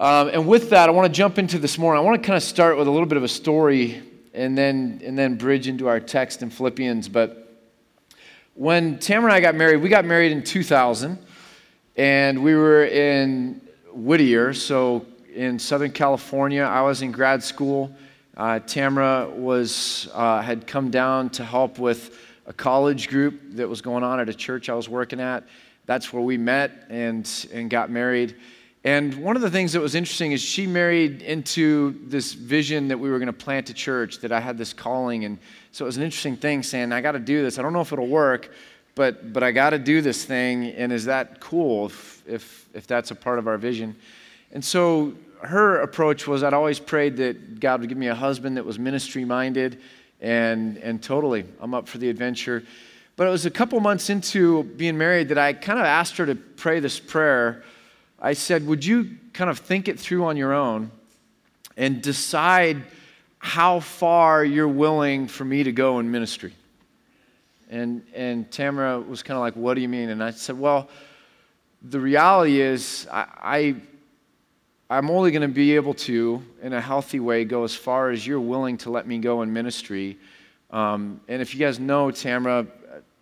And with that, I want to jump into this morning. I want to kind of start with a little bit of a story and then bridge into our text in Philippians. But when Tamara and I got married, we got married in 2000, and we were in Whittier, so in Southern California. I was in grad school. Tamara had come down to help with a college group that was going on at a church I was working at. That's where we met and got married. And one of the things that was interesting is she married into this vision that we were going to plant a church, that I had this calling. And so it was an interesting thing, saying, I got to do this. I don't know if it'll work, but I got to do this thing. And is that cool if that's a part of our vision? And so her approach was, I'd always prayed that God would give me a husband that was ministry-minded and totally, I'm up for the adventure. But it was a couple months into being married that I kind of asked her to pray this prayer. I said, would you kind of think it through on your own and decide how far you're willing for me to go in ministry? And Tamara was kind of like, what do you mean? And I said, well, the reality is I'm only going to be able to, in a healthy way, go as far as you're willing to let me go in ministry. And if you guys know Tamara,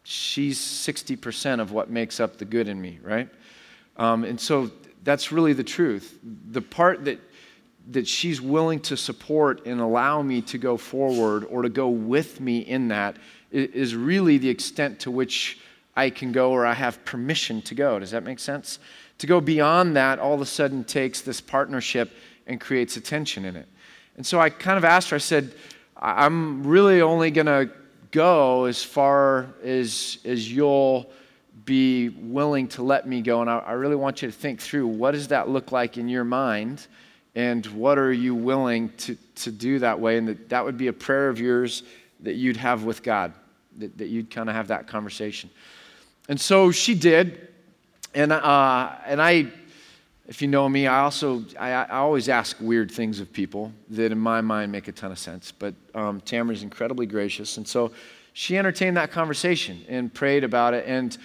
she's 60% of what makes up the good in me, right? And so that's really the truth. The part that she's willing to support and allow me to go forward or to go with me in that is really the extent to which I can go, or I have permission to go. Does that make sense? To go beyond that all of a sudden takes this partnership and creates a tension in it. And so I kind of asked her, I said, I'm really only going to go as far as you'll be willing to let me go, and I really want you to think through, what does that look like in your mind, and what are you willing to do that way? And that would be a prayer of yours that you'd have with God, that you'd kind of have that conversation. And so she did, and I, if you know me, I always ask weird things of people that in my mind make a ton of sense, but Tamara's incredibly gracious, and so she entertained that conversation and prayed about it, and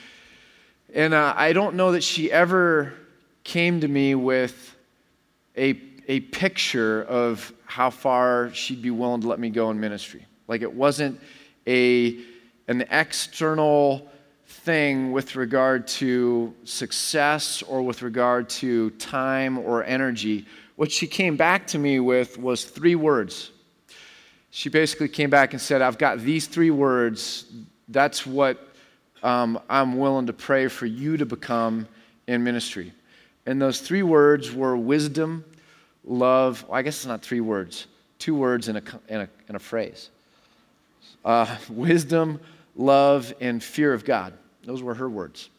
I don't know that she ever came to me with a picture of how far she'd be willing to let me go in ministry. Like, it wasn't an external thing with regard to success or with regard to time or energy. What she came back to me with was three words. She basically came back and said, I've got these three words. That's what I'm willing to pray for you to become in ministry. And those three words were wisdom, love. Well, I guess it's not three words, two words in a phrase. Wisdom, love, and fear of God. Those were her words.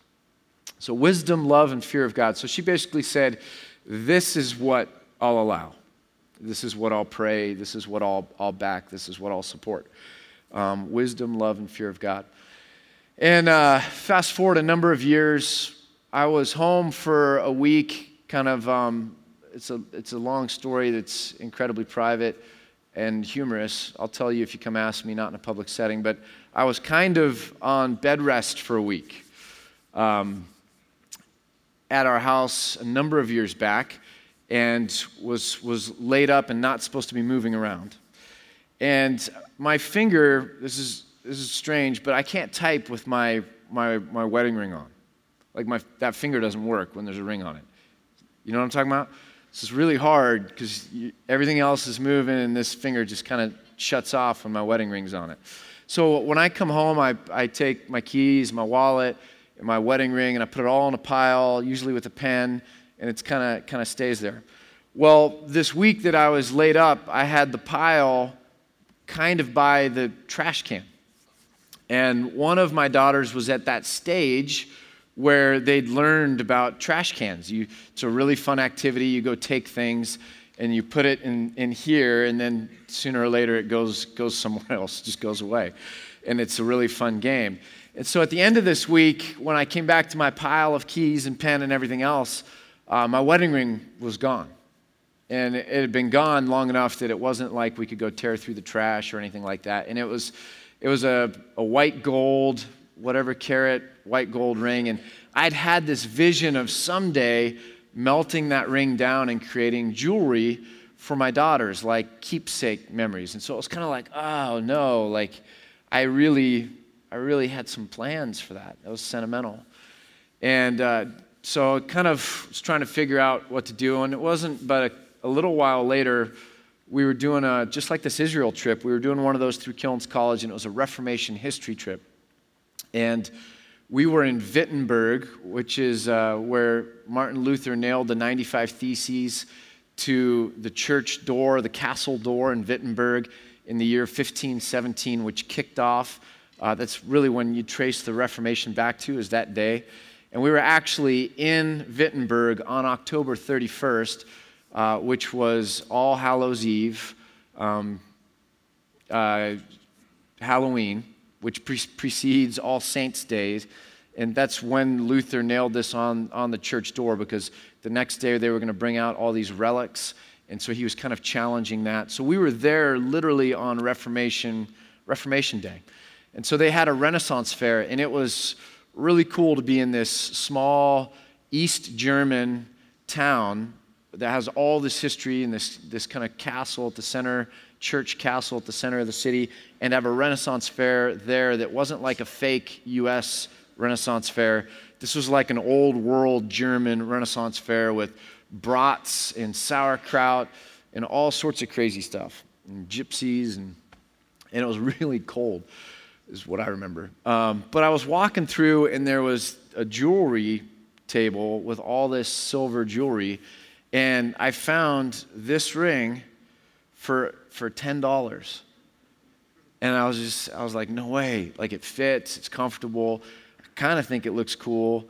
So wisdom, love, and fear of God. So she basically said, this is what I'll allow. This is what I'll pray. This is what I'll back. This is what I'll support. Wisdom, love, and fear of God. And fast forward a number of years, I was home for a week, kind of, it's a long story that's incredibly private and humorous. I'll tell you if you come ask me, not in a public setting, but I was kind of on bed rest for a week at our house a number of years back, and was laid up and not supposed to be moving around. And my finger, this is strange, but I can't type with my wedding ring on. Like, that finger doesn't work when there's a ring on it. You know what I'm talking about? This is really hard because everything else is moving, and this finger just kind of shuts off when my wedding ring's on it. So when I come home, I take my keys, my wallet, and my wedding ring, and I put it all in a pile, usually with a pen, and it's kind of stays there. Well, this week that I was laid up, I had the pile kind of by the trash can. And one of my daughters was at that stage where they'd learned about trash cans. It's a really fun activity. You go take things and you put it in here, and then sooner or later it goes somewhere else. It just goes away. And it's a really fun game. And so at the end of this week, when I came back to my pile of keys and pen and everything else, my wedding ring was gone. And it had been gone long enough that it wasn't like we could go tear through the trash or anything like that. And it was a white gold, whatever carat, white gold ring. And I'd had this vision of someday melting that ring down and creating jewelry for my daughters, like keepsake memories. And so it was kind of like, oh no, like I really had some plans for that. That was sentimental. And so I kind of was trying to figure out what to do. And it wasn't, but a little while later, we were doing a, just like this Israel trip, we were doing one of those through Kilns College, and it was a Reformation history trip. And we were in Wittenberg, which is where Martin Luther nailed the 95 Theses to the church door, the castle door in Wittenberg in the year 1517, which kicked off. That's really when you trace the Reformation back to, is that day. And we were actually in Wittenberg on October 31st, which was All Hallows' Eve, Halloween, which precedes All Saints' Day. And that's when Luther nailed this on the church door, because the next day they were going to bring out all these relics. And so he was kind of challenging that. So we were there literally on Reformation Day. And so they had a Renaissance Fair, and it was really cool to be in this small East German town that has all this history and this kind of castle at the center, church castle at the center of the city, and have a Renaissance Fair there that wasn't like a fake U.S. Renaissance Fair. This was like an old world German Renaissance Fair with brats and sauerkraut and all sorts of crazy stuff, and gypsies, and it was really cold, is what I remember. But I was walking through, and there was a jewelry table with all this silver jewelry, and I found this ring for $10. And I was like, no way. Like, it fits, it's comfortable. I kind of think it looks cool.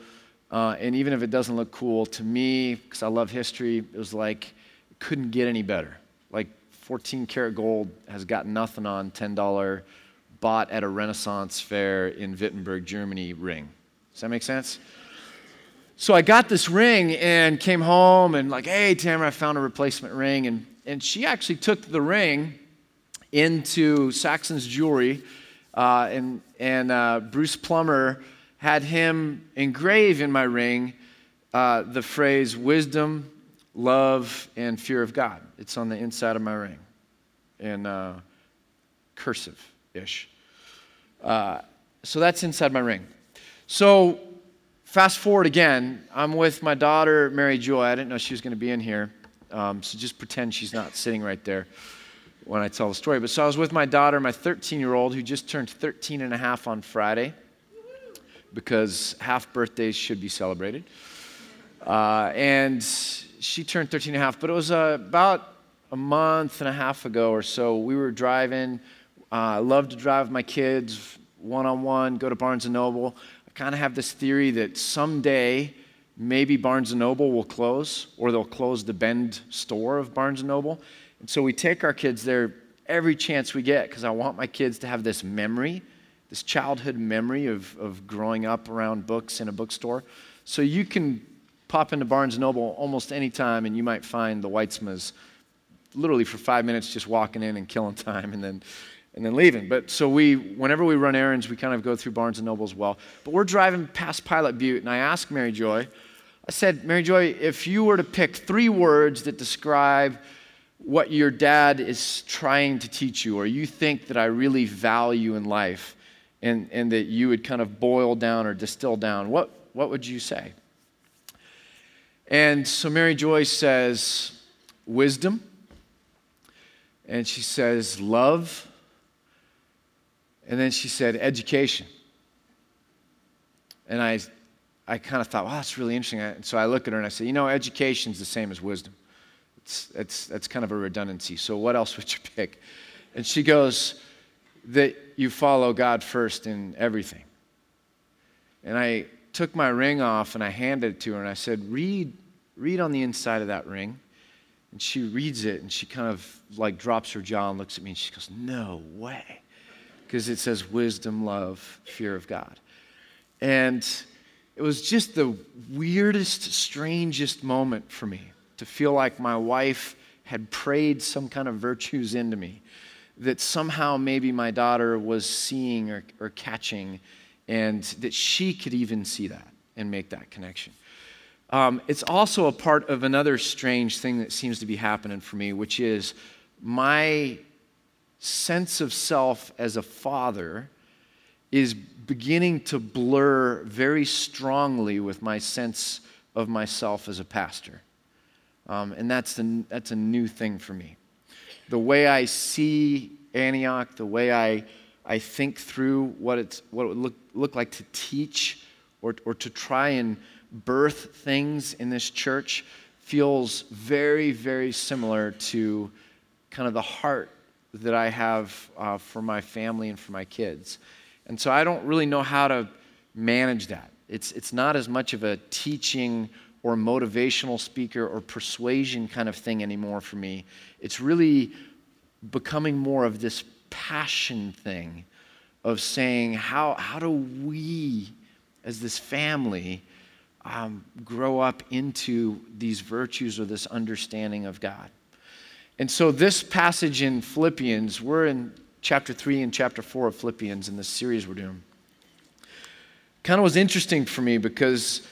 And even if it doesn't look cool, to me, because I love history, it was like, it couldn't get any better. Like, 14 karat gold has got nothing on $10 bought at a Renaissance fair in Wittenberg, Germany ring. Does that make sense? So I got this ring and came home and like, hey, Tamara, I found a replacement ring. And she actually took the ring into Saxon's jewelry, and Bruce Plummer had him engrave in my ring the phrase wisdom, love, and fear of God. It's on the inside of my ring, and cursive-ish. So that's inside my ring. So fast forward again, I'm with my daughter, Mary Joy. I didn't know she was going to be in here, so just pretend she's not sitting right there when I tell the story. But so I was with my daughter, my 13-year-old, who just turned 13 and a half on Friday, because half birthdays should be celebrated. And she turned 13 and a half, but it was about a month and a half ago or so. We were driving. I love to drive with my kids one-on-one, go to Barnes & Noble. I kind of have this theory that someday maybe Barnes & Noble will close, or they'll close the Bend store of Barnes & Noble. And so we take our kids there every chance we get, because I want my kids to have this memory, this childhood memory of growing up around books in a bookstore. So you can pop into Barnes & Noble almost any time, and you might find the Weitzmas literally for 5 minutes just walking in and killing time, and then leaving. But so whenever we run errands, we kind of go through Barnes & Noble as well. But we're driving past Pilot Butte, and I asked Mary Joy, I said, Mary Joy, if you were to pick three words that describe what your dad is trying to teach you, or you think that I really value in life, and that you would kind of boil down or distill down, what would you say? And so Mary Joy says, wisdom. And she says, love. And then she said, education. And I kind of thought, wow, that's really interesting. And so I look at her and I say, you know, education's the same as wisdom. It's kind of a redundancy. So what else would you pick? And she goes, that you follow God first in everything. And I took my ring off and I handed it to her and I said, read on the inside of that ring. And she reads it and she kind of like drops her jaw and looks at me and she goes, no way. Because it says wisdom, love, fear of God. And it was just the weirdest, strangest moment for me to feel like my wife had prayed some kind of virtues into me that somehow maybe my daughter was seeing or catching, and that she could even see that and make that connection. It's also a part of another strange thing that seems to be happening for me, which is my sense of self as a father is beginning to blur very strongly with my sense of myself as a pastor. And that's a new thing for me. The way I see Antioch, the way I think through what it would look like to teach or to try and birth things in this church feels very, very similar to kind of the heart that I have for my family and for my kids. And so I don't really know how to manage that. It's not as much of a teaching or motivational speaker or persuasion kind of thing anymore for me. It's really becoming more of this passion thing of saying, how do we as this family grow up into these virtues or this understanding of God? And so this passage in Philippians, we're in chapter 3 and chapter 4 of Philippians in this series we're doing, kind of was interesting for me because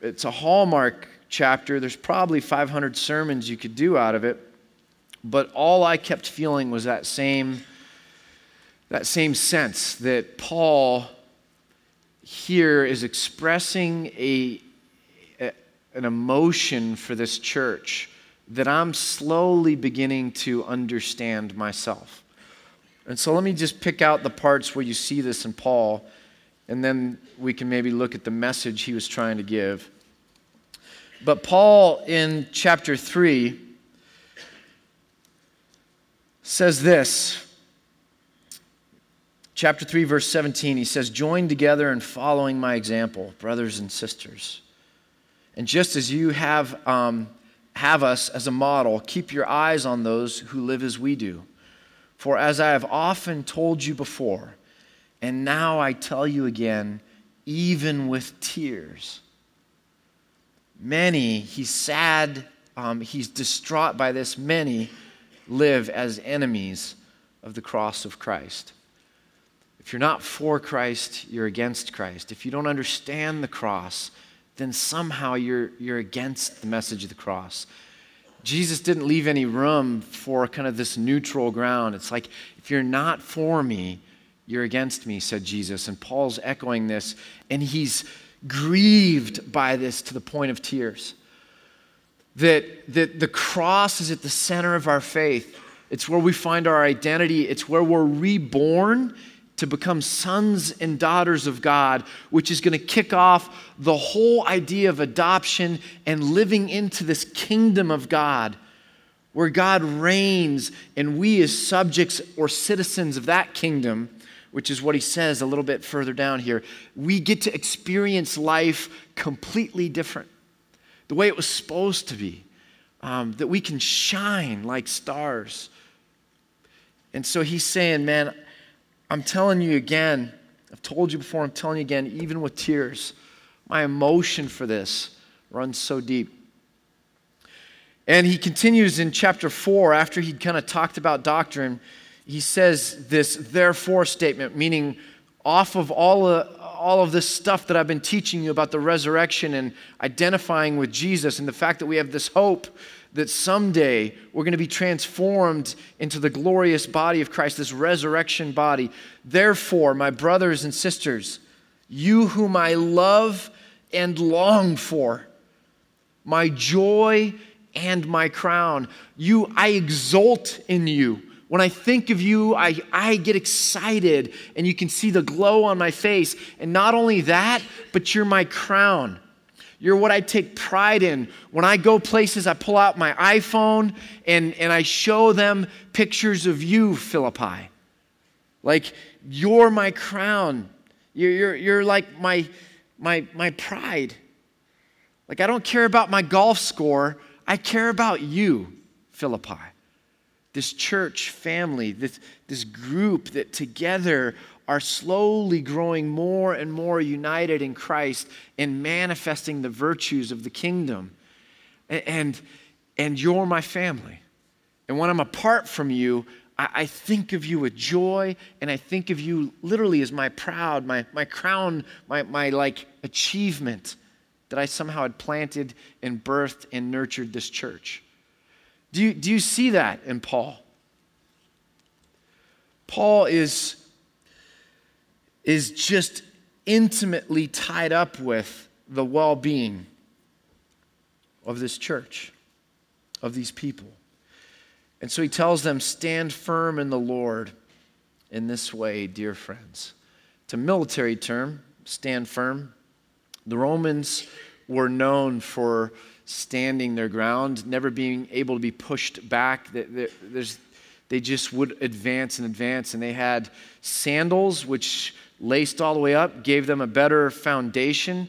it's a hallmark chapter. There's probably 500 sermons you could do out of it, but all I kept feeling was that same sense that Paul here is expressing an emotion for this church that I'm slowly beginning to understand myself. And so let me just pick out the parts where you see this in Paul, and then we can maybe look at the message he was trying to give. But Paul in chapter 3 says this. Chapter 3, verse 17, he says, "Join together in following my example, brothers and sisters. And just as you have us as a model, keep your eyes on those who live as we do. For as I have often told you before, and now I tell you again, even with tears." Many, he's sad, he's distraught by this, many live as enemies of the cross of Christ. If you're not for Christ, you're against Christ. If you don't understand the cross, then somehow you're against the message of the cross. Jesus didn't leave any room for kind of this neutral ground. It's like, if you're not for me, you're against me, said Jesus. And Paul's echoing this, and he's grieved by this to the point of tears. That the cross is at the center of our faith. It's where we find our identity. It's where we're reborn to become sons and daughters of God, which is going to kick off the whole idea of adoption and living into this kingdom of God, where God reigns and we as subjects or citizens of that kingdom, which is what he says a little bit further down here, we get to experience life completely different, the way it was supposed to be, that we can shine like stars. And so he's saying, man, I'm telling you again, I've told you before, I'm telling you again, even with tears, my emotion for this runs so deep. And he continues in chapter 4, after he'd kind of talked about doctrine, he says this therefore statement, meaning off of all of this stuff that I've been teaching you about the resurrection and identifying with Jesus and the fact that we have this hope that someday we're going to be transformed into the glorious body of Christ, this resurrection body. Therefore, my brothers and sisters, you whom I love and long for, my joy and my crown, you, I exult in you. When I think of you, I get excited, and you can see the glow on my face. And not only that, but you're my crown. You're what I take pride in. When I go places, I pull out my iPhone and I show them pictures of you, Philippi. Like, you're my crown. You're like my pride. Like, I don't care about my golf score. I care about you, Philippi. This church family, this group that together are slowly growing more and more united in Christ and manifesting the virtues of the kingdom. And you're my family. And when I'm apart from you, I think of you with joy, and I think of you literally as my crown, my achievement that I somehow had planted and birthed and nurtured this church. Do you see that in Paul? Paul is just intimately tied up with the well-being of this church, of these people. And so he tells them, stand firm in the Lord in this way, dear friends. It's a military term, stand firm. The Romans were known for standing their ground, never being able to be pushed back. They just would advance, and they had sandals which laced all the way up, gave them a better foundation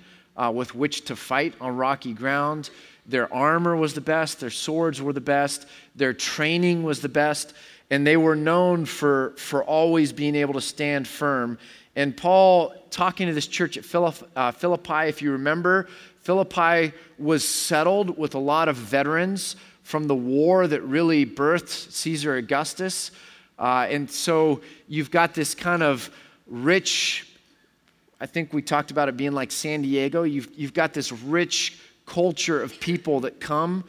with which to fight on rocky ground. Their armor was the best, their swords were the best, their training was the best, and they were known for always being able to stand firm. And Paul, talking to this church at Philippi, if you remember, Philippi was settled with a lot of veterans from the war that really birthed Caesar Augustus. And so you've got this kind of rich, I think we talked about it being like San Diego. You've got this rich culture of people that come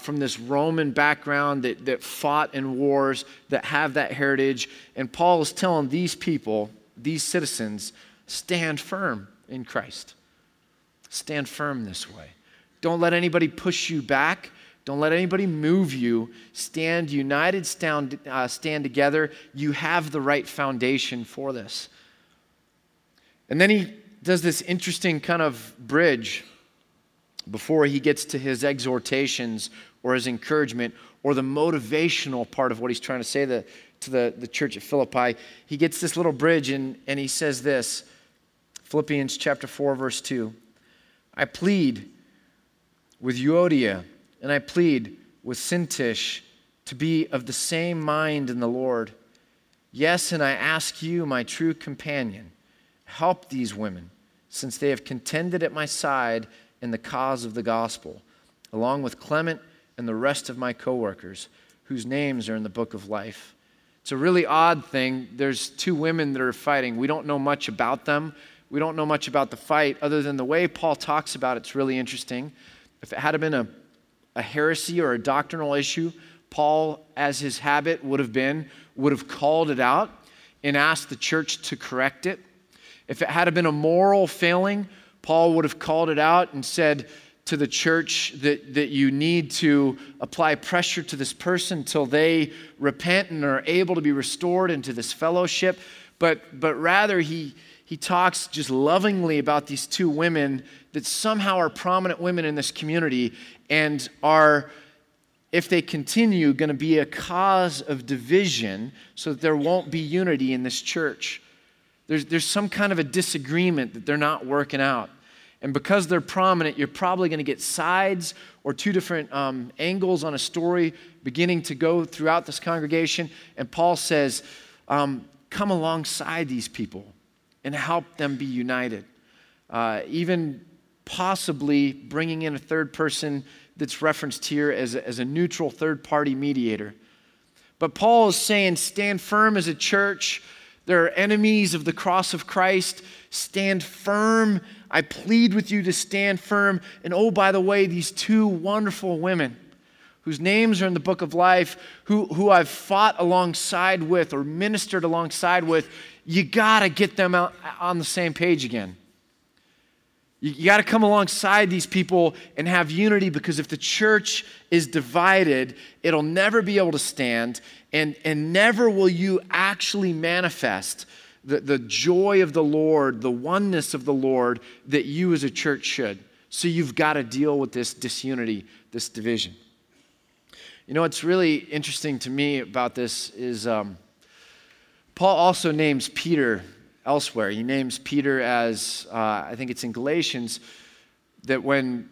from this Roman background that fought in wars, that have that heritage. And Paul is telling these people, these citizens, stand firm in Christ. Stand firm this way. Don't let anybody push you back. Don't let anybody move you. Stand united, stand together. You have the right foundation for this. And then he does this interesting kind of bridge before he gets to his exhortations or his encouragement or the motivational part of what he's trying to say to the church at Philippi. He gets this little bridge and he says this, Philippians chapter 4, verse 2. I plead with Euodia and I plead with Syntyche to be of the same mind in the Lord. Yes, and I ask you, my true companion, help these women, since they have contended at my side in the cause of the gospel, along with Clement and the rest of my co-workers, whose names are in the book of life. It's a really odd thing. There's two women that are fighting. We don't know much about them. We don't know much about the fight other than the way Paul talks about it. It's really interesting. If it had been a heresy or a doctrinal issue, Paul, as his habit would have called it out and asked the church to correct it. If it had been a moral failing, Paul would have called it out and said to the church that you need to apply pressure to this person till they repent and are able to be restored into this fellowship. But rather he talks just lovingly about these two women that somehow are prominent women in this community and are, if they continue, going to be a cause of division so that there won't be unity in this church. There's some kind of a disagreement that they're not working out. And because they're prominent, you're probably going to get sides or two different angles on a story beginning to go throughout this congregation. And Paul says, come alongside these people and help them be united. Even possibly bringing in a third person that's referenced here as a neutral third-party mediator. But Paul is saying, stand firm as a church. There are enemies of the cross of Christ. Stand firm. I plead with you to stand firm. And oh, by the way, these two wonderful women whose names are in the book of life, who I've fought alongside with or ministered alongside with, you got to get them out on the same page again. You got to come alongside these people and have unity, because if the church is divided, it'll never be able to stand, and never will you actually manifest the joy of the Lord, the oneness of the Lord that you as a church should. So you've got to deal with this disunity, this division. You know, what's really interesting to me about this is Paul also names Peter elsewhere. He names Peter as, I think it's in Galatians, that when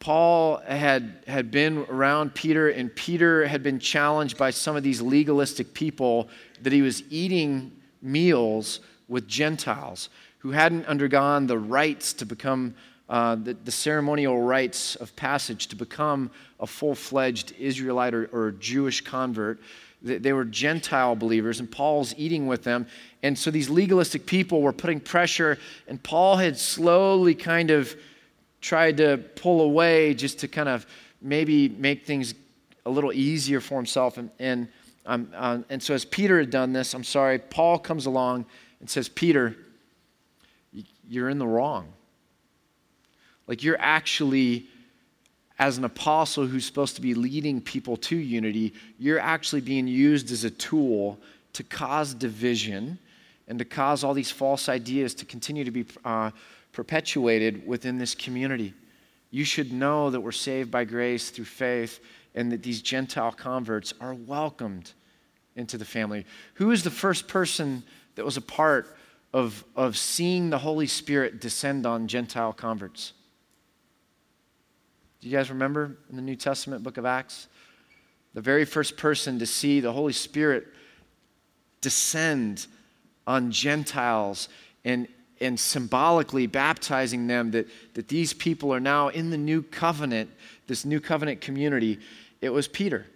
Paul had been around Peter and Peter had been challenged by some of these legalistic people that he was eating meals with Gentiles who hadn't undergone the rites to become, the ceremonial rites of passage to become a full-fledged Israelite or Jewish convert. They were Gentile believers, and Paul's eating with them. And so these legalistic people were putting pressure, and Paul had slowly kind of tried to pull away just to kind of maybe make things a little easier for himself. And so as Peter had done this, Paul comes along and says, Peter, you're in the wrong. Like, you're actually, as an apostle who's supposed to be leading people to unity, you're actually being used as a tool to cause division and to cause all these false ideas to continue to be perpetuated within this community. You should know that we're saved by grace through faith, and that these Gentile converts are welcomed into the family. Who is the first person that was a part of seeing the Holy Spirit descend on Gentile converts? Do you guys remember in the New Testament book of Acts? The very first person to see the Holy Spirit descend on Gentiles and symbolically baptizing them, that these people are now in the new covenant, this new covenant community, it was Peter.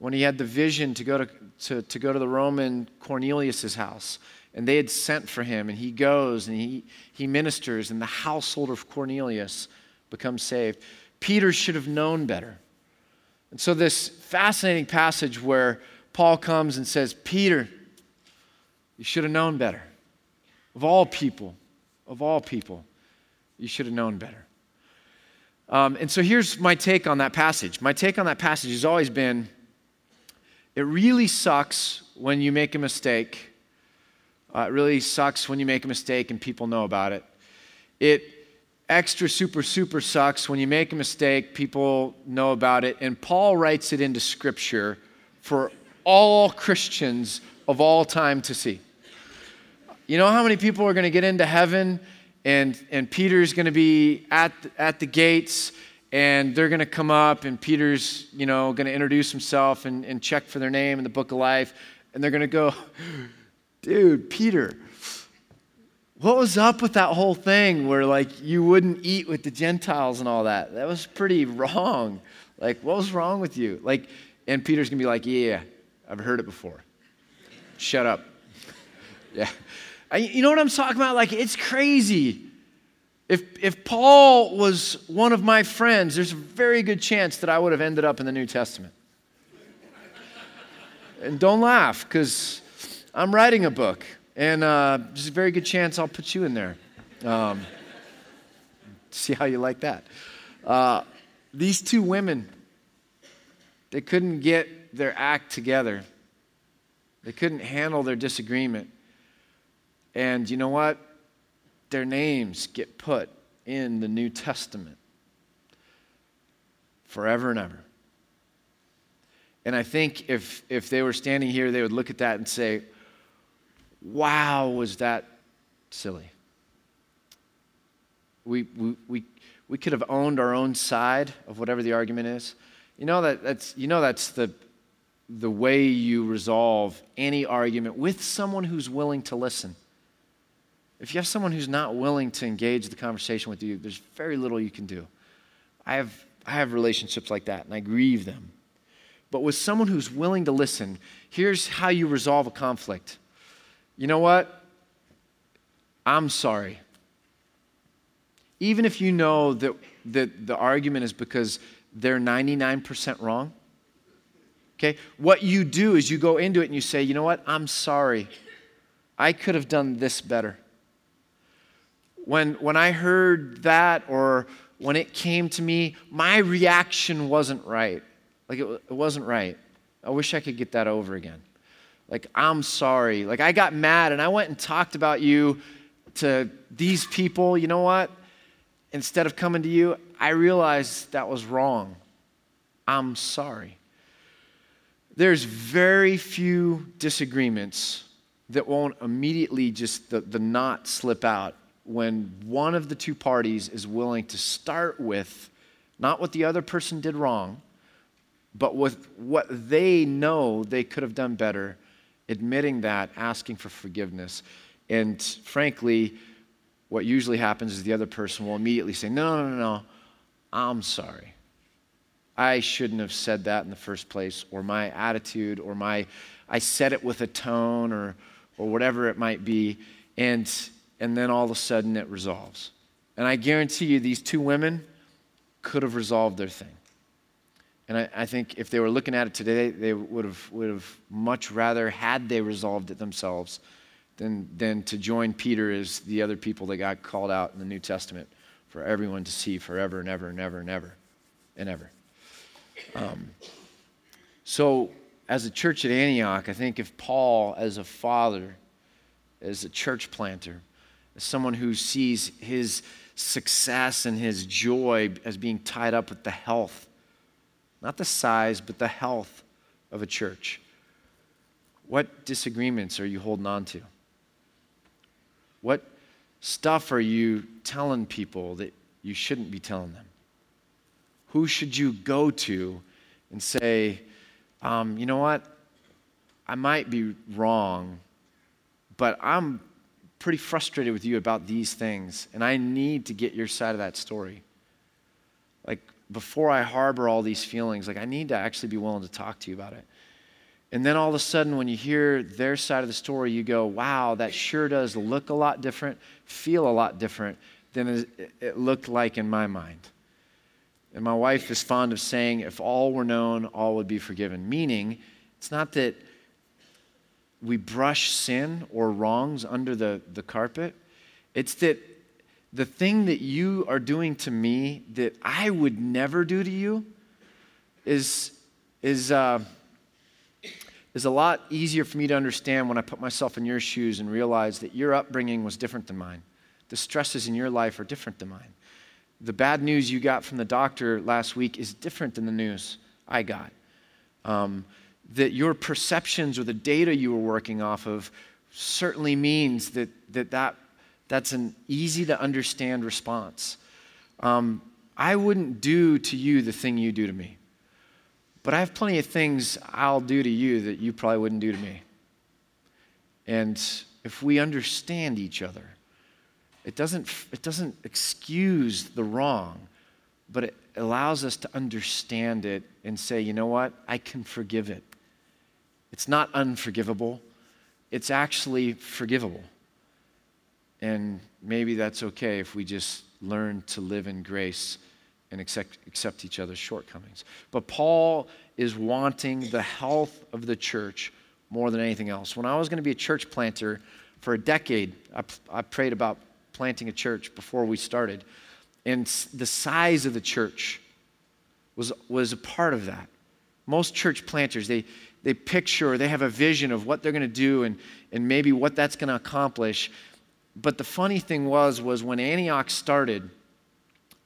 When he had the vision to go to the Roman Cornelius' house, and they had sent for him, and he goes and he ministers, and the household of Cornelius becomes saved. Peter should have known better. And so this fascinating passage where Paul comes and says, Peter, you should have known better. Of all people, you should have known better. And so here's my take on that passage. My take on that passage has always been, it really sucks when you make a mistake. It really sucks when you make a mistake and people know about it. It extra super sucks when you make a mistake, people know about it, and Paul writes it into Scripture for all Christians of all time to see. You know how many people are going to get into heaven, and Peter's going to be at the gates, and they're going to come up, and Peter's, you know, going to introduce himself and check for their name in the book of life, and they're going to go, dude, Peter, what was up with that whole thing where, like, you wouldn't eat with the Gentiles and all that? That was pretty wrong. Like, what was wrong with you? Like, and Peter's going to be like, yeah, I've heard it before. Shut up. Yeah. You know what I'm talking about? Like, it's crazy. If Paul was one of my friends, there's a very good chance that I would have ended up in the New Testament. And don't laugh, because I'm writing a book, and there's a very good chance I'll put you in there. See how you like that. These two women, they couldn't get their act together. They couldn't handle their disagreement. And you know what? Their names get put in the New Testament forever and ever. And I think if they were standing here, they would look at that and say, wow, was that silly. We could have owned our own side of whatever the argument is. You know that's the way you resolve any argument with someone who's willing to listen. If you have someone who's not willing to engage the conversation with you, there's very little you can do. I have relationships like that, and I grieve them. But with someone who's willing to listen, here's how you resolve a conflict. You know what? I'm sorry. Even if you know that the argument is because they're 99% wrong, okay? What you do is you go into it and you say, you know what? I'm sorry. I could have done this better. When I heard that, or when it came to me, my reaction wasn't right. Like, it wasn't right. I wish I could get that over again. Like, I'm sorry. Like, I got mad, and I went and talked about you to these people. You know what? Instead of coming to you, I realized that was wrong. I'm sorry. There's very few disagreements that won't immediately just the knot slip out when one of the two parties is willing to start with not what the other person did wrong, but with what they know they could have done better, admitting that, asking for forgiveness. And frankly, what usually happens is the other person will immediately say, no, I'm sorry. I shouldn't have said that in the first place, or my attitude, or I said it with a tone, or whatever it might be, and then all of a sudden it resolves. And I guarantee you these two women could have resolved their thing. And I think if they were looking at it today, they would have much rather had they resolved it themselves than to join Peter as the other people that got called out in the New Testament for everyone to see forever and ever and ever and ever and ever. So as a church at Antioch, I think if Paul as a father, as a church planter, as someone who sees his success and his joy as being tied up with the health, not the size, but the health of a church. What disagreements are you holding on to? What stuff are you telling people that you shouldn't be telling them? Who should you go to and say, you know what? I might be wrong, but I'm pretty frustrated with you about these things, and I need to get your side of that story. Like, before I harbor all these feelings, like I need to actually be willing to talk to you about it. And then all of a sudden when you hear their side of the story, you go, wow, that sure does look a lot different, feel a lot different than it looked like in my mind. And my wife is fond of saying, if all were known, all would be forgiven. Meaning, it's not that we brush sin or wrongs under the carpet. It's that the thing that you are doing to me that I would never do to you is a lot easier for me to understand when I put myself in your shoes and realize that your upbringing was different than mine. The stresses in your life are different than mine. The bad news you got from the doctor last week is different than the news I got. That your perceptions or the data you were working off of certainly means that's an easy-to-understand response. I wouldn't do to you the thing you do to me. But I have plenty of things I'll do to you that you probably wouldn't do to me. And if we understand each other, it doesn't excuse the wrong, but it allows us to understand it and say, you know what? I can forgive it. It's not unforgivable. It's actually forgivable. And maybe that's okay if we just learn to live in grace and accept each other's shortcomings. But Paul is wanting the health of the church more than anything else. When I was going to be a church planter for a decade, I prayed about planting a church before we started. And the size of the church was a part of that. Most church planters, they picture, they have a vision of what they're going to do and maybe what that's going to accomplish. But the funny thing was when Antioch started,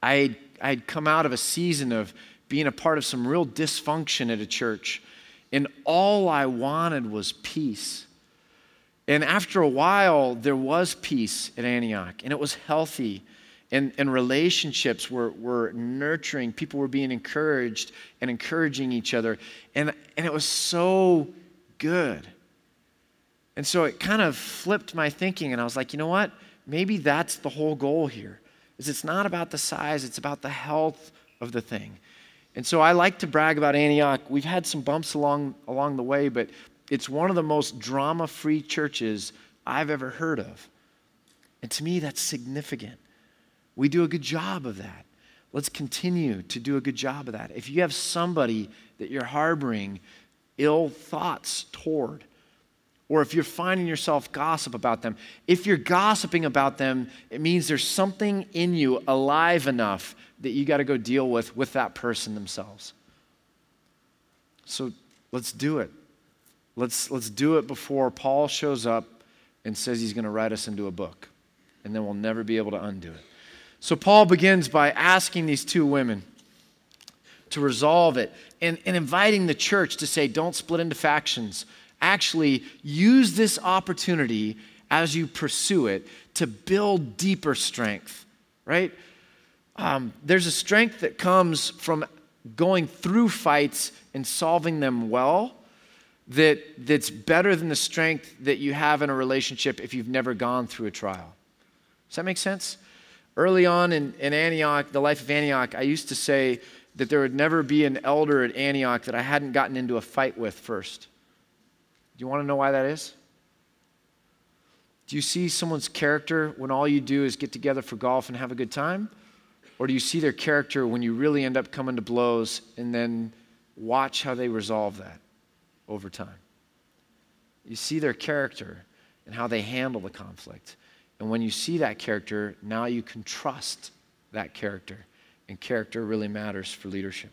I'd come out of a season of being a part of some real dysfunction at a church, and all I wanted was peace. And after a while, there was peace at Antioch, and it was healthy, and relationships were nurturing. People were being encouraged and encouraging each other, and it was so good. And so it kind of flipped my thinking, and I was like, you know what? Maybe that's the whole goal here, is it's not about the size, it's about the health of the thing. And so I like to brag about Antioch. We've had some bumps along the way, but it's one of the most drama-free churches I've ever heard of. And to me, that's significant. We do a good job of that. Let's continue to do a good job of that. If you have somebody that you're harboring ill thoughts toward, or if you're finding yourself gossip about them, if you're gossiping about them, it means there's something in you alive enough that you got to go deal with that person themselves. So let's do it. Let's do it before Paul shows up and says he's going to write us into a book, and then we'll never be able to undo it. So Paul begins by asking these two women to resolve it and inviting the church to say, don't split into factions. Actually, use this opportunity as you pursue it to build deeper strength, right? There's a strength that comes from going through fights and solving them well that's better than the strength that you have in a relationship if you've never gone through a trial. Does that make sense? Early on in Antioch, the life of Antioch, I used to say that there would never be an elder at Antioch that I hadn't gotten into a fight with first. Do you want to know why that is? Do you see someone's character when all you do is get together for golf and have a good time? Or do you see their character when you really end up coming to blows and then watch how they resolve that over time? You see their character and how they handle the conflict. And when you see that character, now you can trust that character. And character really matters for leadership.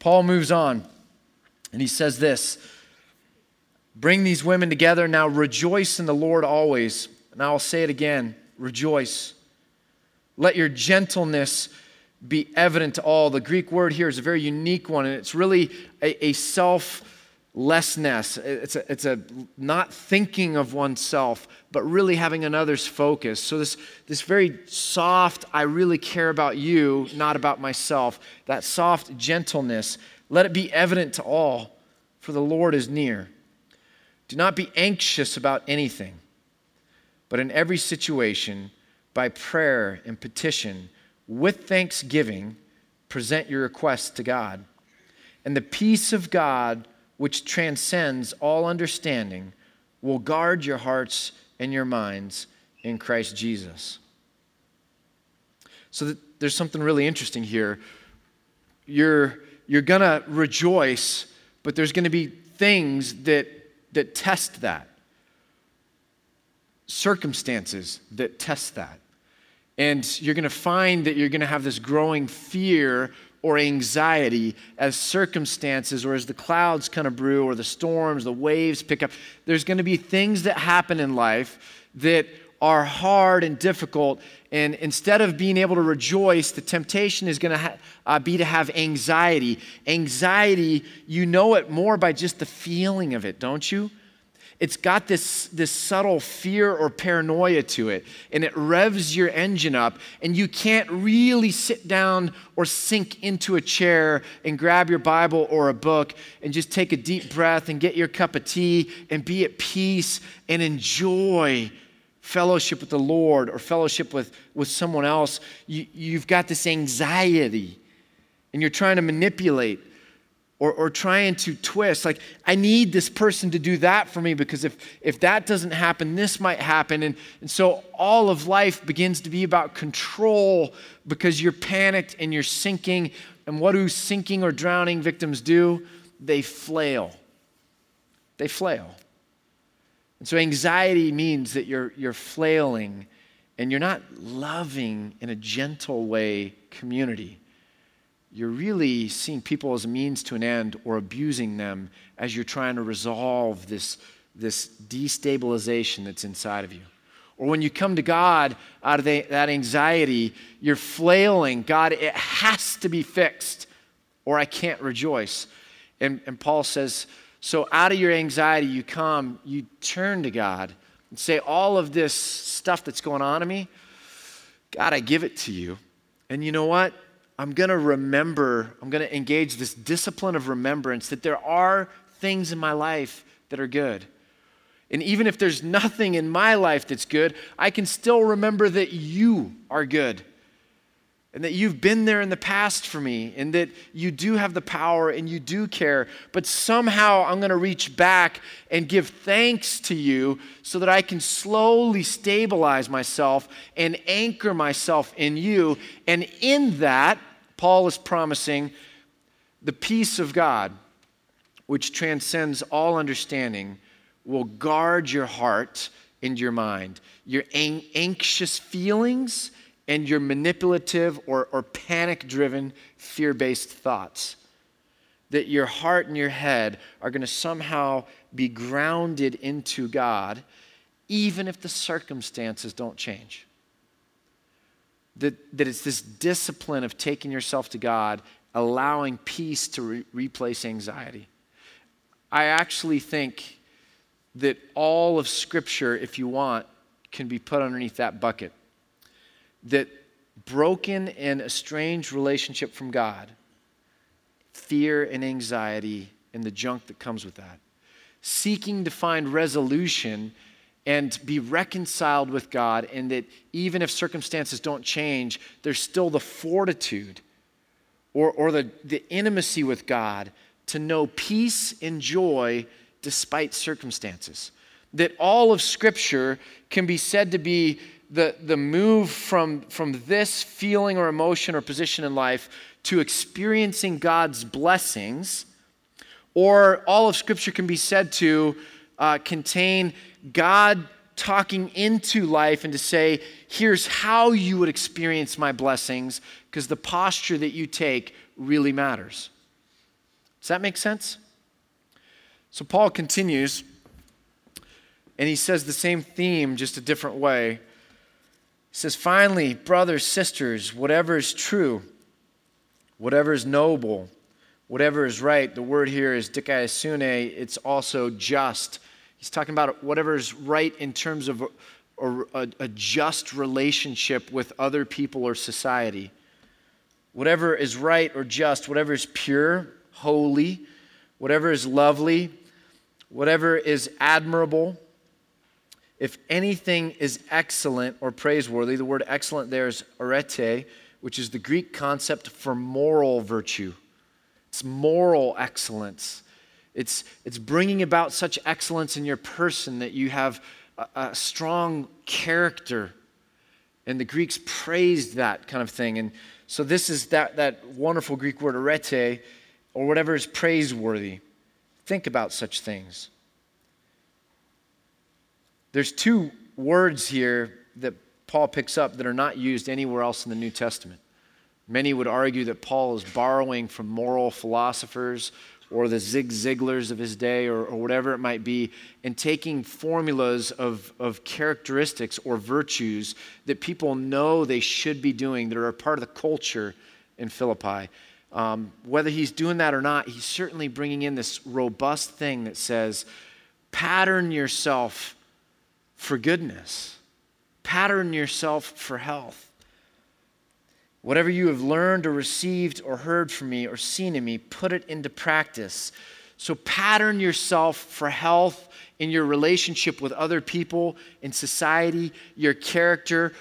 Paul moves on, and he says this, "Bring these women together, now rejoice in the Lord always." And I'll say it again, rejoice. Let your gentleness be evident to all. The Greek word here is a very unique one, and it's really a selflessness. It's a not thinking of oneself, but really having another's focus. So this very soft, I really care about you, not about myself, that soft gentleness, let it be evident to all, for the Lord is near. Do not be anxious about anything, but in every situation, by prayer and petition, with thanksgiving, present your requests to God. And the peace of God, which transcends all understanding, will guard your hearts and your minds in Christ Jesus. So there's something really interesting here. You're going to rejoice, but there's going to be things that test that. Circumstances that test that. And you're going to find that you're going to have this growing fear or anxiety as circumstances or as the clouds kind of brew or the storms, the waves pick up. There's going to be things that happen in life that are hard and difficult. And instead of being able to rejoice, the temptation is going to be to have anxiety. Anxiety, you know it more by just the feeling of it, don't you? It's got this subtle fear or paranoia to it, and it revs your engine up, and you can't really sit down or sink into a chair and grab your Bible or a book and just take a deep breath and get your cup of tea and be at peace and enjoy fellowship with the Lord or fellowship with someone else. You've got this anxiety, and you're trying to manipulate or trying to twist, like, I need this person to do that for me because if that doesn't happen, this might happen. And so all of life begins to be about control because you're panicked and you're sinking. And what do sinking or drowning victims do? They flail. They flail. And so anxiety means that you're flailing and you're not loving in a gentle way community. You're really seeing people as a means to an end or abusing them as you're trying to resolve this destabilization that's inside of you. Or when you come to God out of that anxiety, you're flailing. God, it has to be fixed or I can't rejoice. And Paul says, so out of your anxiety, you come, you turn to God and say, all of this stuff that's going on in me, God, I give it to you. And you know what? I'm going to remember, I'm going to engage this discipline of remembrance that there are things in my life that are good. And even if there's nothing in my life that's good, I can still remember that you are good and that you've been there in the past for me and that you do have the power and you do care. But somehow I'm going to reach back and give thanks to you so that I can slowly stabilize myself and anchor myself in you. And in that, Paul is promising the peace of God, which transcends all understanding, will guard your heart and your mind. Your anxious feelings and your manipulative or panic-driven, fear-based thoughts. That your heart and your head are going to somehow be grounded into God, even if the circumstances don't change. That it's this discipline of taking yourself to God, allowing peace to replace anxiety. I actually think that all of Scripture, if you want, can be put underneath that bucket. That broken and estranged relationship from God, fear and anxiety and the junk that comes with that, seeking to find resolution and be reconciled with God, and that even if circumstances don't change, there's still the fortitude or the intimacy with God to know peace and joy despite circumstances. that all of Scripture can be said to be the move from this feeling or emotion or position in life to experiencing God's blessings, or all of Scripture can be said to contain God talking into life and to say, here's how you would experience my blessings, because the posture that you take really matters. Does that make sense? So Paul continues, and he says the same theme, just a different way. He says, finally, brothers, sisters, whatever is true, whatever is noble, whatever is right. The word here is dikaiosune. It's also just. He's talking about whatever is right in terms of a just relationship with other people or society. Whatever is right or just, whatever is pure, holy, whatever is lovely, whatever is admirable. If anything is excellent or praiseworthy, the word excellent there is arete, which is the Greek concept for moral virtue. It's moral excellence. It's bringing about such excellence in your person that you have a strong character. And the Greeks praised that kind of thing. And so this is that wonderful Greek word arete, or whatever is praiseworthy. Think about such things. There's two words here that Paul picks up that are not used anywhere else in the New Testament. Many would argue that Paul is borrowing from moral philosophers or the Zig Ziglars of his day or whatever it might be, and taking formulas of characteristics or virtues that people know they should be doing that are a part of the culture in Philippi. Whether he's doing that or not, he's certainly bringing in this robust thing that says, pattern yourself for goodness. Pattern yourself for health. Whatever you have learned or received or heard from me or seen in me, put it into practice. So pattern yourself for health in your relationship with other people, in society, your character.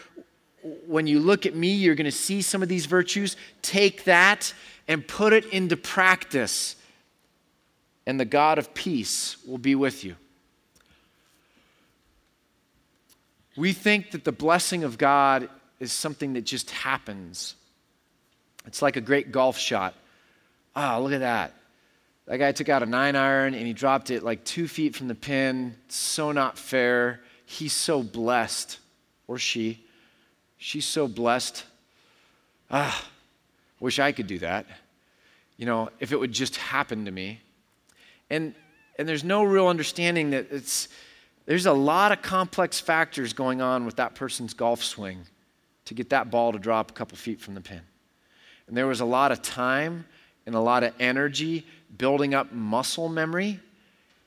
When you look at me, you're going to see some of these virtues. Take that and put it into practice, and the God of peace will be with you. We think that the blessing of God is something that just happens. It's like a great golf shot. Oh, look at that. That guy took out a 9-iron and he dropped it like 2 feet from the pin. It's so not fair. He's so blessed. Or she. She's so blessed. Ah, wish I could do that. You know, if it would just happen to me. And there's no real understanding that there's a lot of complex factors going on with that person's golf swing to get that ball to drop a couple feet from the pin. And there was a lot of time and a lot of energy building up muscle memory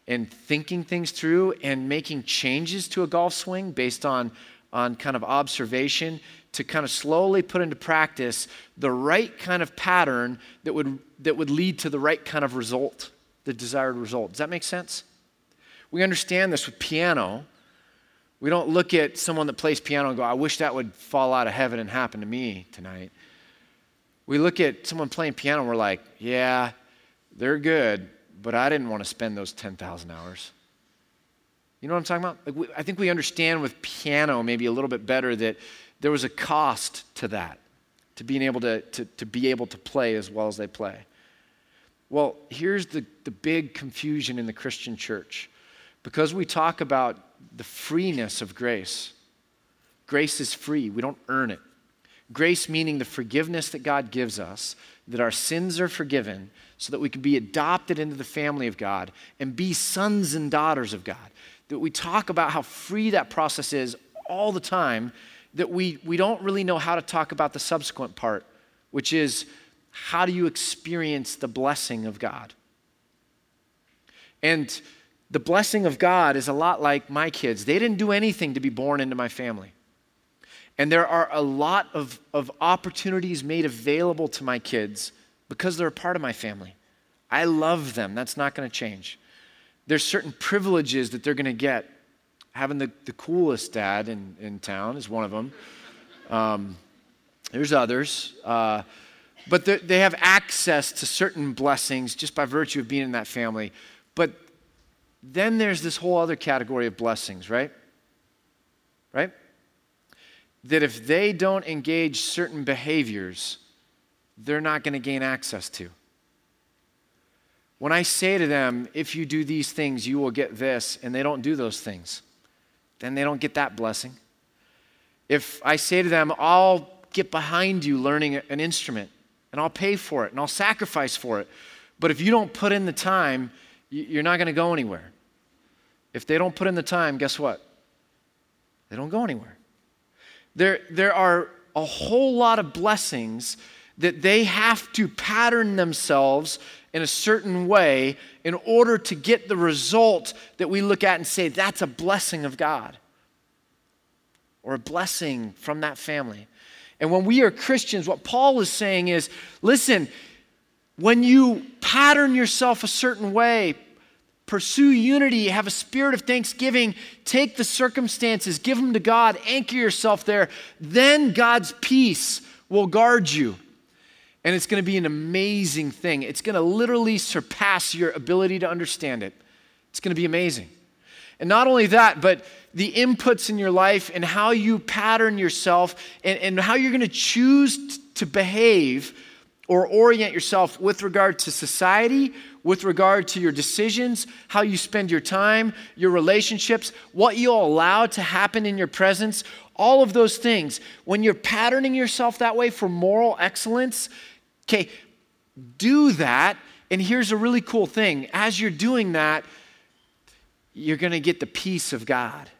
and thinking things through and making changes to a golf swing based on kind of observation to kind of slowly put into practice the right kind of pattern that would lead to the right kind of result, the desired result. Does that make sense? We understand this with piano. We don't look at someone that plays piano and go, I wish that would fall out of heaven and happen to me tonight. We look at someone playing piano and we're like, yeah, they're good, but I didn't want to spend those 10,000 hours. You know what I'm talking about? Like I think we understand with piano maybe a little bit better that there was a cost to that, to being able to be able to play as well as they play. Well, here's the big confusion in the Christian church. Because we talk about the freeness of grace. Grace is free. We don't earn it. Grace meaning the forgiveness that God gives us, that our sins are forgiven, so that we can be adopted into the family of God and be sons and daughters of God. That we talk about how free that process is all the time, that we don't really know how to talk about the subsequent part, which is how do you experience the blessing of God? And the blessing of God is a lot like my kids. They didn't do anything to be born into my family. And there are a lot of opportunities made available to my kids because they're a part of my family. I love them. That's not going to change. There's certain privileges that they're going to get. Having the coolest dad in town is one of them. There's others. But they have access to certain blessings just by virtue of being in that family. But Then there's this whole other category of blessings, right? Right? That if they don't engage certain behaviors, they're not going to gain access to. When I say to them, if you do these things, you will get this, and they don't do those things, then they don't get that blessing. If I say to them, I'll get behind you learning an instrument, and I'll pay for it, and I'll sacrifice for it, but if you don't put in the time, you're not going to go anywhere. If they don't put in the time, guess what? They don't go anywhere. There are a whole lot of blessings that they have to pattern themselves in a certain way in order to get the result that we look at and say, that's a blessing of God or a blessing from that family. And when we are Christians, what Paul is saying is, listen, when you pattern yourself a certain way, pursue unity, have a spirit of thanksgiving, take the circumstances, give them to God, anchor yourself there, then God's peace will guard you. And it's going to be an amazing thing. It's going to literally surpass your ability to understand it. It's going to be amazing. And not only that, but the inputs in your life and how you pattern yourself and how you're going to choose to behave or orient yourself with regard to society, with regard to your decisions, how you spend your time, your relationships, what you'll allow to happen in your presence, all of those things. When you're patterning yourself that way for moral excellence, okay, do that. And here's a really cool thing. As you're doing that, you're going to get the peace of God.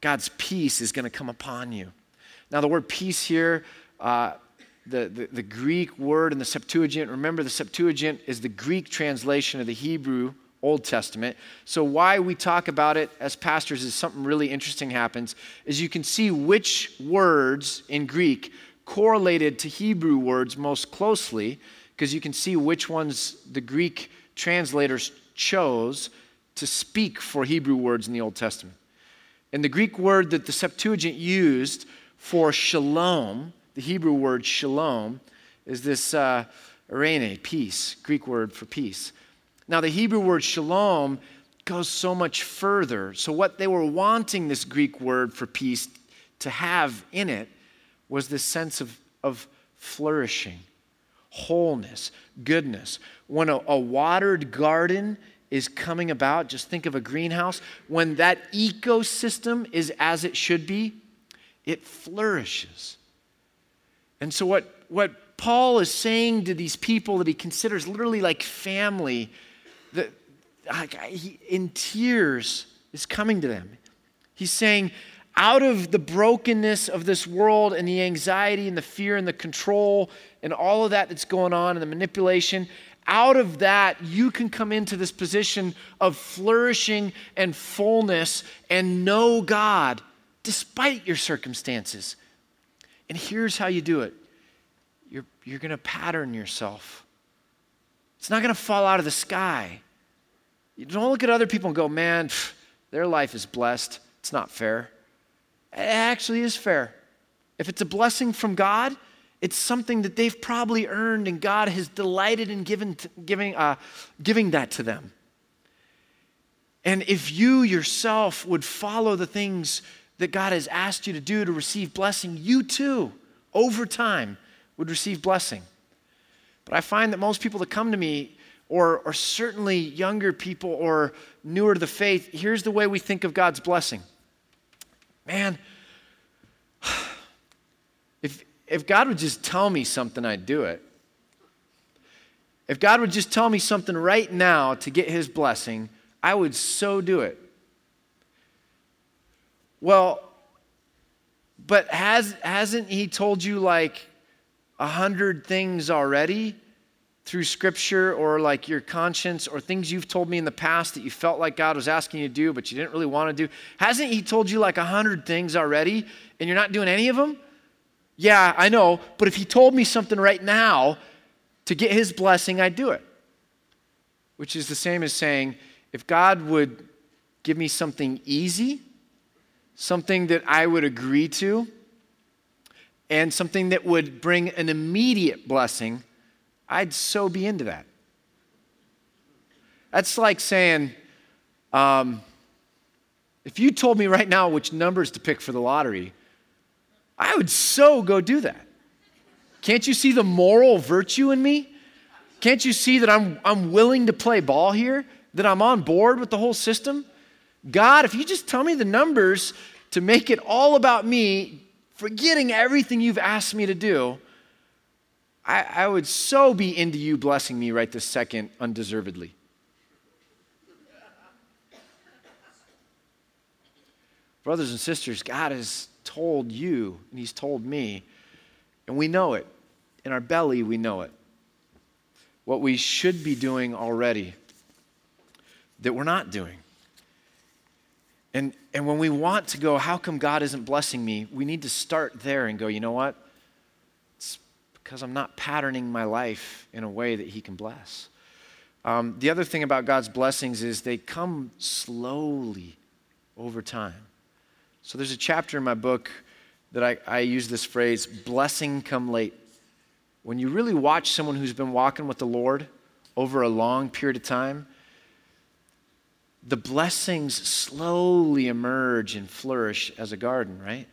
God's peace is going to come upon you. Now, the word peace here, the Greek word in the Septuagint, remember the Septuagint is the Greek translation of the Hebrew Old Testament. So why we talk about it as pastors is something really interesting happens, is you can see which words in Greek correlated to Hebrew words most closely, because you can see which ones the Greek translators chose to speak for Hebrew words in the Old Testament. And the Greek word that the Septuagint used for shalom, the Hebrew word shalom, is this arete, peace, Greek word for peace. Now, the Hebrew word shalom goes so much further. So what they were wanting this Greek word for peace to have in it was this sense of flourishing, wholeness, goodness. When a watered garden is coming about, just think of a greenhouse, when that ecosystem is as it should be, it flourishes. And so what Paul is saying to these people that he considers literally like family, in tears is coming to them. He's saying, out of the brokenness of this world and the anxiety and the fear and the control and all of that that's going on and the manipulation, out of that, you can come into this position of flourishing and fullness and know God despite your circumstances. And here's how you do it. You're going to pattern yourself. It's not going to fall out of the sky. You don't look at other people and go, man, their life is blessed. It's not fair. It actually is fair. If it's a blessing from God, it's something that they've probably earned and God has delighted in giving that to them. And if you yourself would follow the things that God has asked you to do to receive blessing, you too, over time, would receive blessing. But I find that most people that come to me, or certainly younger people or newer to the faith, here's the way we think of God's blessing. Man, if God would just tell me something, I'd do it. If God would just tell me something right now to get his blessing, I would so do it. Well, but hasn't he told you like 100 things already through scripture or like your conscience or things you've told me in the past that you felt like God was asking you to do but you didn't really want to do? Hasn't he told you like 100 things already and you're not doing any of them? Yeah, I know, but if he told me something right now to get his blessing, I'd do it. Which is the same as saying, if God would give me something easy, something that I would agree to, and something that would bring an immediate blessing, I'd so be into that. That's like saying, if you told me right now which numbers to pick for the lottery, I would so go do that. Can't you see the moral virtue in me? Can't you see that I'm willing to play ball here, that I'm on board with the whole system? God, if you just tell me the numbers to make it all about me, forgetting everything you've asked me to do, I would so be into you blessing me right this second undeservedly. Brothers and sisters, God has told you, and he's told me, and we know it. In our belly, we know it. What we should be doing already that we're not doing. And when we want to go, how come God isn't blessing me? We need to start there and go, you know what? It's because I'm not patterning my life in a way that he can bless. The other thing about God's blessings is they come slowly over time. So there's a chapter in my book that I use this phrase, blessing come late. When you really watch someone who's been walking with the Lord over a long period of time, the blessings slowly emerge and flourish as a garden, right?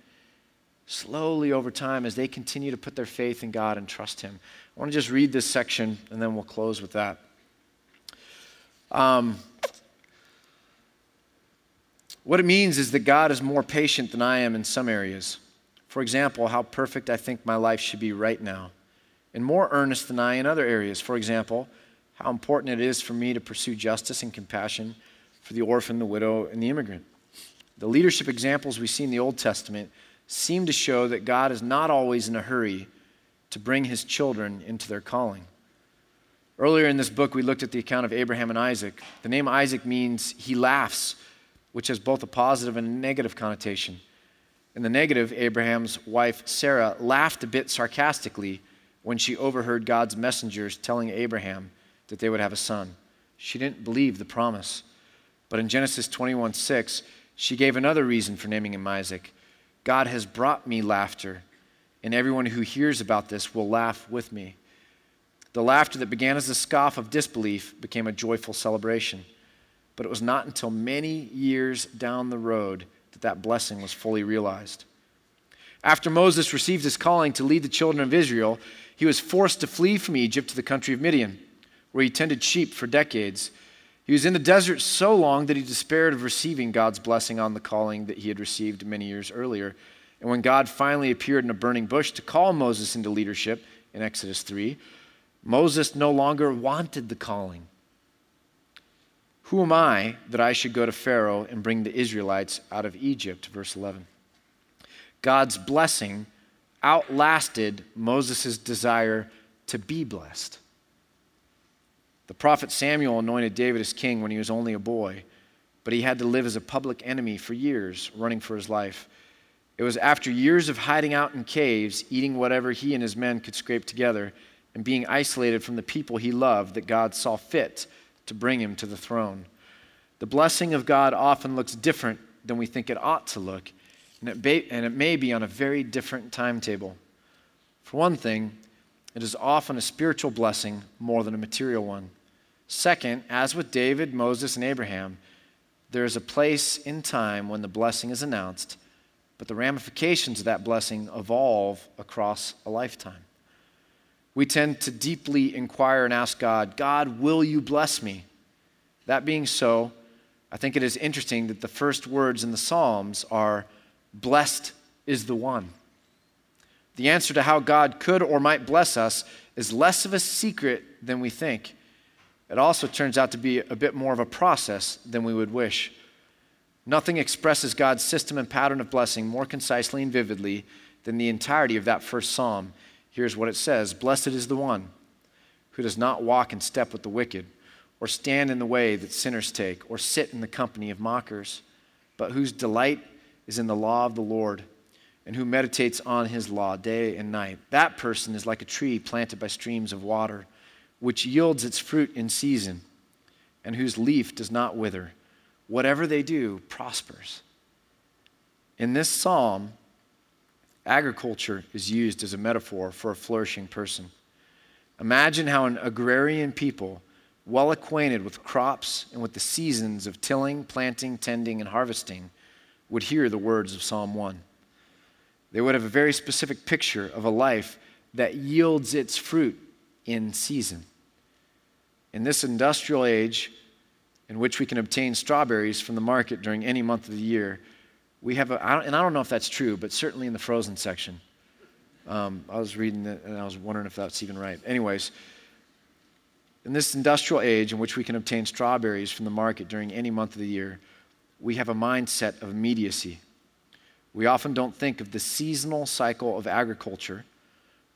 Slowly over time as they continue to put their faith in God and trust him. I want to just read this section and then we'll close with that. What it means is that God is more patient than I am in some areas. For example, how perfect I think my life should be right now, and more earnest than I in other areas. For example, how important it is for me to pursue justice and compassion for the orphan, the widow, and the immigrant. The leadership examples we see in the Old Testament seem to show that God is not always in a hurry to bring his children into their calling. Earlier in this book, we looked at the account of Abraham and Isaac. The name Isaac means he laughs, which has both a positive and a negative connotation. In the negative, Abraham's wife, Sarah, laughed a bit sarcastically when she overheard God's messengers telling Abraham that they would have a son. She didn't believe the promise. But in Genesis 21:6, she gave another reason for naming him Isaac. God has brought me laughter, and everyone who hears about this will laugh with me. The laughter that began as a scoff of disbelief became a joyful celebration. But it was not until many years down the road that that blessing was fully realized. After Moses received his calling to lead the children of Israel, he was forced to flee from Egypt to the country of Midian, where he tended sheep for decades. He was in the desert so long that he despaired of receiving God's blessing on the calling that he had received many years earlier. And when God finally appeared in a burning bush to call Moses into leadership in Exodus 3, Moses no longer wanted the calling. Who am I that I should go to Pharaoh and bring the Israelites out of Egypt? Verse 11. God's blessing outlasted Moses' desire to be blessed. The prophet Samuel anointed David as king when he was only a boy, but he had to live as a public enemy for years, running for his life. It was after years of hiding out in caves, eating whatever he and his men could scrape together, and being isolated from the people he loved that God saw fit to bring him to the throne. The blessing of God often looks different than we think it ought to look, and it may be on a very different timetable. For one thing, it is often a spiritual blessing more than a material one. Second, as with David, Moses, and Abraham, there is a place in time when the blessing is announced, but the ramifications of that blessing evolve across a lifetime. We tend to deeply inquire and ask God, God, will you bless me? That being so, I think it is interesting that the first words in the Psalms are, blessed is the one. The answer to how God could or might bless us is less of a secret than we think. It also turns out to be a bit more of a process than we would wish. Nothing expresses God's system and pattern of blessing more concisely and vividly than the entirety of that first psalm. Here's what it says, blessed is the one who does not walk in step with the wicked, or stand in the way that sinners take, or sit in the company of mockers, but whose delight is in the law of the Lord, and who meditates on his law day and night. That person is like a tree planted by streams of water, which yields its fruit in season, and whose leaf does not wither. Whatever they do prospers. In this psalm, agriculture is used as a metaphor for a flourishing person. Imagine how an agrarian people well acquainted with crops and with the seasons of tilling, planting, tending, and harvesting, would hear the words of Psalm 1. They would have a very specific picture of a life that yields its fruit in season. In this industrial age, in which we can obtain strawberries from the market during any month of the year, we have a, and I don't know if that's true, but certainly in the frozen section. I was reading it and I was wondering if that's even right. Anyways, in this industrial age in which we can obtain strawberries from the market during any month of the year, we have a mindset of immediacy. We often don't think of the seasonal cycle of agriculture,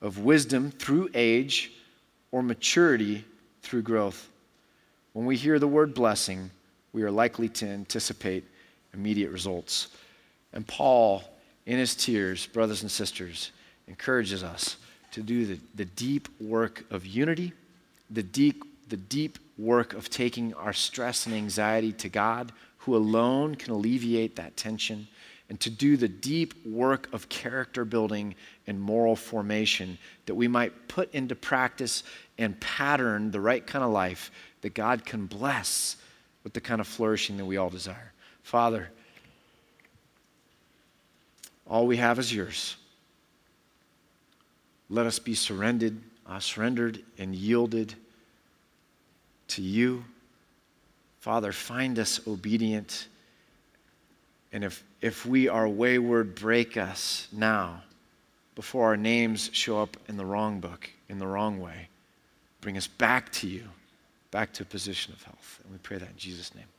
of wisdom through age, or maturity through growth. When we hear the word blessing, we are likely to anticipate immediate results. And Paul, in his tears, brothers and sisters, encourages us to do the deep work of unity, the deep work of taking our stress and anxiety to God, who alone can alleviate that tension, and to do the deep work of character building and moral formation, that we might put into practice and pattern the right kind of life that God can bless with the kind of flourishing that we all desire. Father, all we have is yours. Let us be surrendered and yielded to you. Father, find us obedient. And if we are wayward, break us now before our names show up in the wrong book, in the wrong way. Bring us back to you. Back to a position of health. And we pray that in Jesus' name.